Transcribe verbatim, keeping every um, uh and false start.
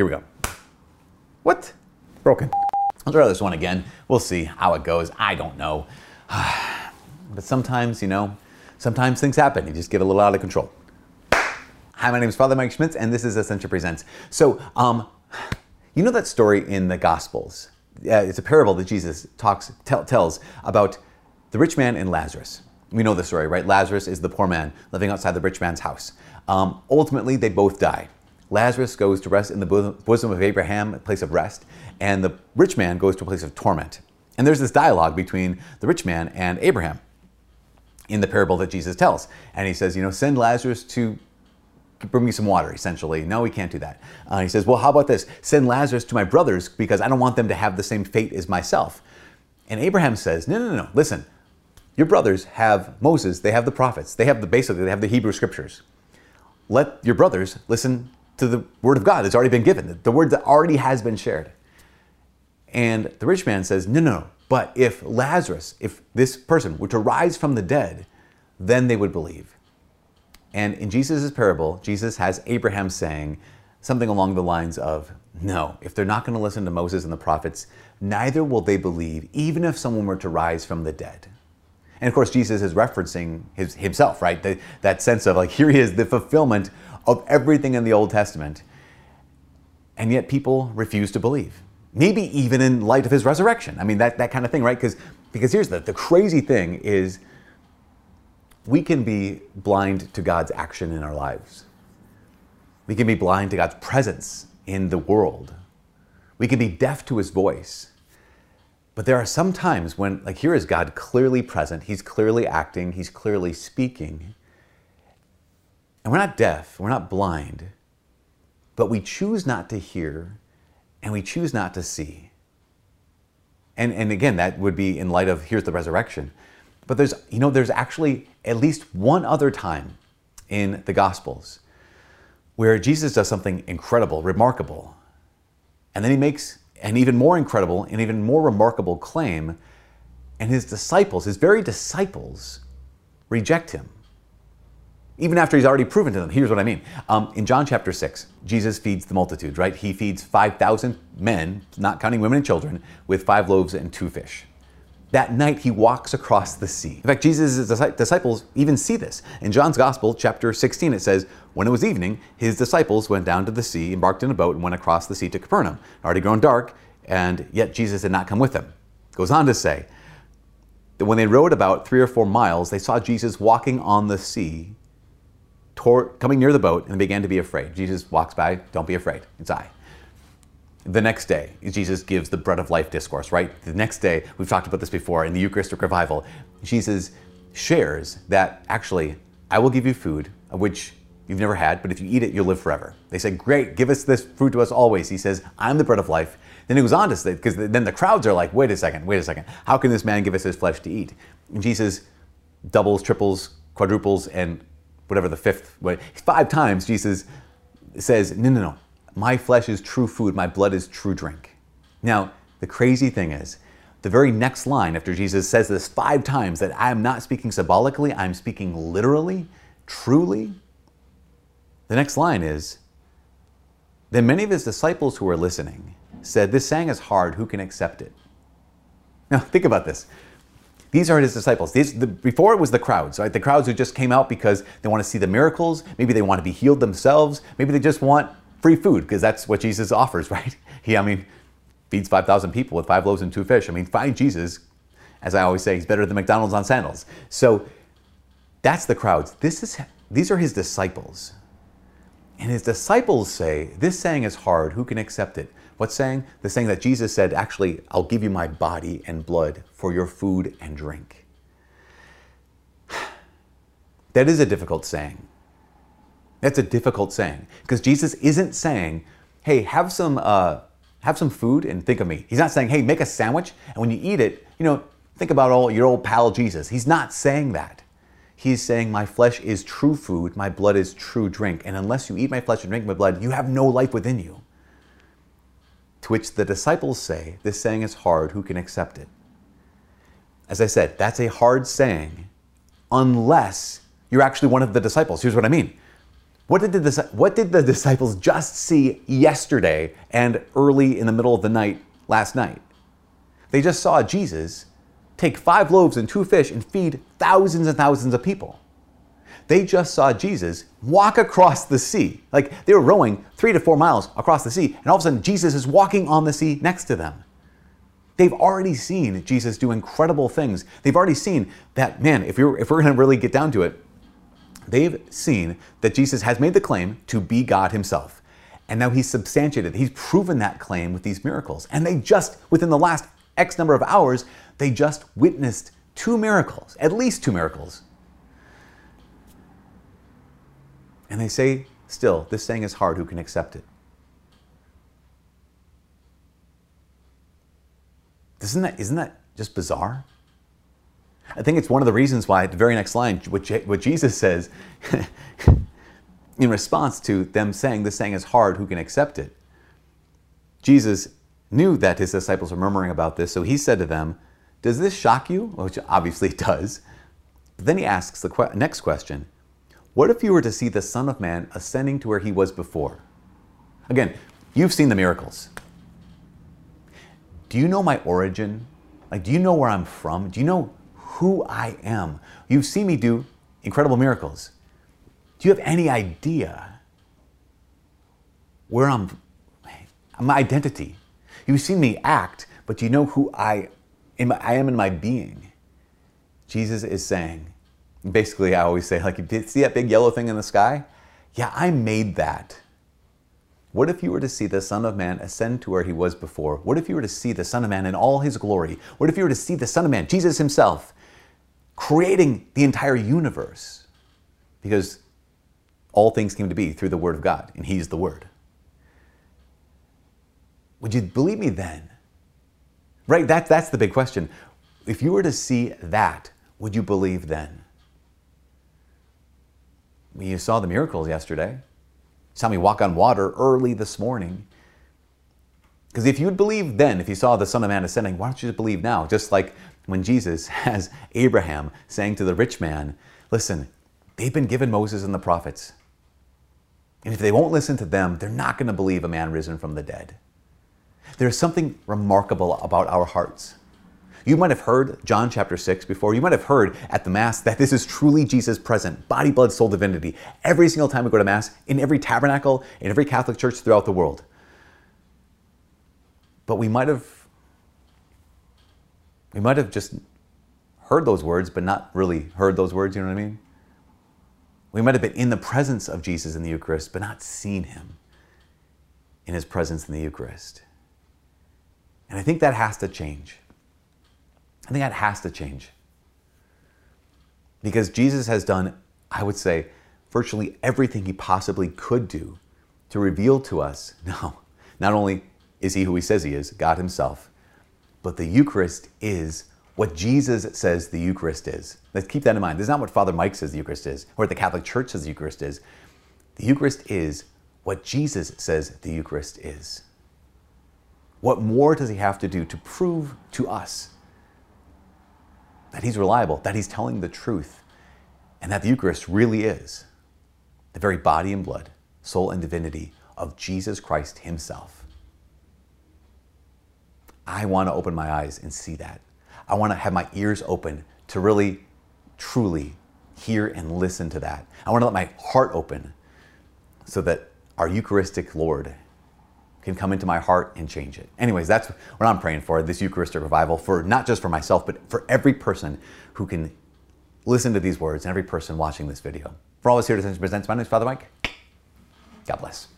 Here we go. What? Broken. I'll try this one again. We'll see how it goes. I don't know. But sometimes, you know, sometimes things happen. You just get a little out of control. Hi, my name is Father Mike Schmitz, and this is Ascension Presents. So, um, you know that story in the Gospels? Uh, it's a parable that Jesus talks tell, tells about the rich man and Lazarus. We know the story, right? Lazarus is the poor man living outside the rich man's house. Um, ultimately, they both die. Lazarus goes to rest in the bosom of Abraham, a place of rest, and the rich man goes to a place of torment. And there's this dialogue between the rich man and Abraham in the parable that Jesus tells. And he says, you know, send Lazarus to bring me some water, essentially. No, we can't do that. Uh, he says, well, how about this? Send Lazarus to my brothers because I don't want them to have the same fate as myself. And Abraham says, no, no, no, no. Listen, your brothers have Moses. They have the prophets. They have the, basically, they have the Hebrew scriptures. Let your brothers listen to the word of God that's already been given, the word that already has been shared. And the rich man says, no, no, no. But if Lazarus, if this person were to rise from the dead, then they would believe. And in Jesus' parable, Jesus has Abraham saying something along the lines of, no, if they're not going to listen to Moses and the prophets, neither will they believe, even if someone were to rise from the dead. And of course, Jesus is referencing his, himself, right? The, that sense of like, here he is, the fulfillment of everything in the Old Testament. And yet people refuse to believe. Maybe even in light of his resurrection. I mean, that, that kind of thing, right? Because because here's the, the crazy thing is, we can be blind to God's action in our lives. We can be blind to God's presence in the world. We can be deaf to his voice. But there are some times when, like, here is God clearly present. He's clearly acting. He's clearly speaking. And we're not deaf. We're not blind. But we choose not to hear, and we choose not to see. And, and again, that would be in light of, here's the resurrection. But there's, you know, there's actually at least one other time in the Gospels where Jesus does something incredible, remarkable. And then he makes an even more incredible and even more remarkable claim. And his disciples, his very disciples, reject him. Even after he's already proven to them. Here's what I mean. Um, in John chapter six, Jesus feeds the multitude, right? He feeds five thousand men, not counting women and children, with five loaves and two fish. That night, he walks across the sea. In fact, Jesus' disciples even see this. In John's Gospel, chapter sixteen, it says, when it was evening, his disciples went down to the sea, embarked in a boat, and went across the sea to Capernaum. It already grown dark, and yet Jesus had not come with them. It goes on to say that when they rowed about three or four miles, they saw Jesus walking on the sea, toward, coming near the boat, and began to be afraid. Jesus walks by, don't be afraid, it's I. The next day, Jesus gives the bread of life discourse, right? The next day, we've talked about this before in the Eucharistic Revival, Jesus shares that, actually, I will give you food, which you've never had, but if you eat it, you'll live forever. They said, great, give us this food to us always. He says, I'm the bread of life. Then he goes on to say, because then the crowds are like, wait a second, wait a second. How can this man give us his flesh to eat? And Jesus doubles, triples, quadruples, and whatever the fifth, five times Jesus says, no, no, no. My flesh is true food, my blood is true drink. Now, the crazy thing is, the very next line after Jesus says this five times, that I am not speaking symbolically, I'm speaking literally, truly. The next line is, then many of his disciples who were listening said, this saying is hard, who can accept it? Now, think about this. These are his disciples. These, the, before it was the crowds, right? The crowds who just came out because they want to see the miracles, maybe they want to be healed themselves, maybe they just want free food, because that's what Jesus offers, right? He, I mean, feeds five thousand people with five loaves and two fish. I mean, find Jesus, as I always say, he's better than McDonald's on sandals. So that's the crowds. This is, these are his disciples. And his disciples say, this saying is hard, who can accept it? What saying? The saying that Jesus said, actually, I'll give you my body and blood for your food and drink. That is a difficult saying. That's a difficult saying, because Jesus isn't saying, hey, have some uh, have some food and think of me. He's not saying, hey, make a sandwich, and when you eat it, you know, think about all your old pal Jesus. He's not saying that. He's saying, my flesh is true food, my blood is true drink, and unless you eat my flesh and drink my blood, you have no life within you. To which the disciples say, this saying is hard, who can accept it? As I said, that's a hard saying, unless you're actually one of the disciples. Here's what I mean. What did the, what did the disciples just see yesterday and early in the middle of the night last night? They just saw Jesus take five loaves and two fish and feed thousands and thousands of people. They just saw Jesus walk across the sea. Like, they were rowing three to four miles across the sea, and all of a sudden Jesus is walking on the sea next to them. They've already seen Jesus do incredible things. They've already seen that, man, if, you're, if we're going to really get down to it, they've seen that Jesus has made the claim to be God himself. And now he's substantiated, he's proven that claim with these miracles. And they just, within the last X number of hours, they just witnessed two miracles, at least two miracles. And they say, still, this saying is hard, who can accept it? Isn't that, isn't that just bizarre? I think it's one of the reasons why at the very next line, what, Je- what Jesus says in response to them saying, this saying is hard, who can accept it? Jesus knew that his disciples were murmuring about this, so he said to them, does this shock you? Which obviously it does. But then he asks the que- next question, what if you were to see the Son of Man ascending to where he was before? Again, you've seen the miracles. Do you know my origin? Like, do you know where I'm from? Do you know who I am? You've seen me do incredible miracles. Do you have any idea where I'm, my identity? You've seen me act, but do you know who I am, I am in my being? Jesus is saying, basically, I always say, like, you see that big yellow thing in the sky? Yeah, I made that. What if you were to see the Son of Man ascend to where he was before? What if you were to see the Son of Man in all his glory? What if you were to see the Son of Man, Jesus himself, creating the entire universe? Because all things came to be through the Word of God, and he's the Word. Would you believe me then? Right, that, that's the big question. If you were to see that, would you believe then? You saw the miracles yesterday. You saw me walk on water early this morning. Because if you'd believe then, if you saw the Son of Man ascending, why don't you just believe now? Just like when Jesus has Abraham saying to the rich man, listen, they've been given Moses and the prophets. And if they won't listen to them, they're not going to believe a man risen from the dead. There's something remarkable about our hearts. You might have heard John chapter six before. You might have heard at the Mass that this is truly Jesus present, body, blood, soul, divinity. Every single time we go to Mass, in every tabernacle, in every Catholic church throughout the world. But we might have, we might have just heard those words, but not really heard those words, you know what I mean? We might have been in the presence of Jesus in the Eucharist, but not seen him in his presence in the Eucharist. And I think that has to change. I think that has to change. Because Jesus has done, I would say, virtually everything he possibly could do to reveal to us, no, not only is he who he says he is, God himself, but the Eucharist is what Jesus says the Eucharist is. Let's keep that in mind. This is not what Father Mike says the Eucharist is, or what the Catholic Church says the Eucharist is. The Eucharist is what Jesus says the Eucharist is. What more does he have to do to prove to us that he's reliable, that he's telling the truth, and that the Eucharist really is the very body and blood, soul and divinity of Jesus Christ himself? I want to open my eyes and see that. I want to have my ears open to really, truly hear and listen to that. I want to let my heart open so that our Eucharistic Lord can come into my heart and change it. Anyways, that's what I'm praying for, this Eucharistic revival, for not just for myself, but for every person who can listen to these words and every person watching this video. For all of us here at Ascension Presents, my name is Father Mike. God bless.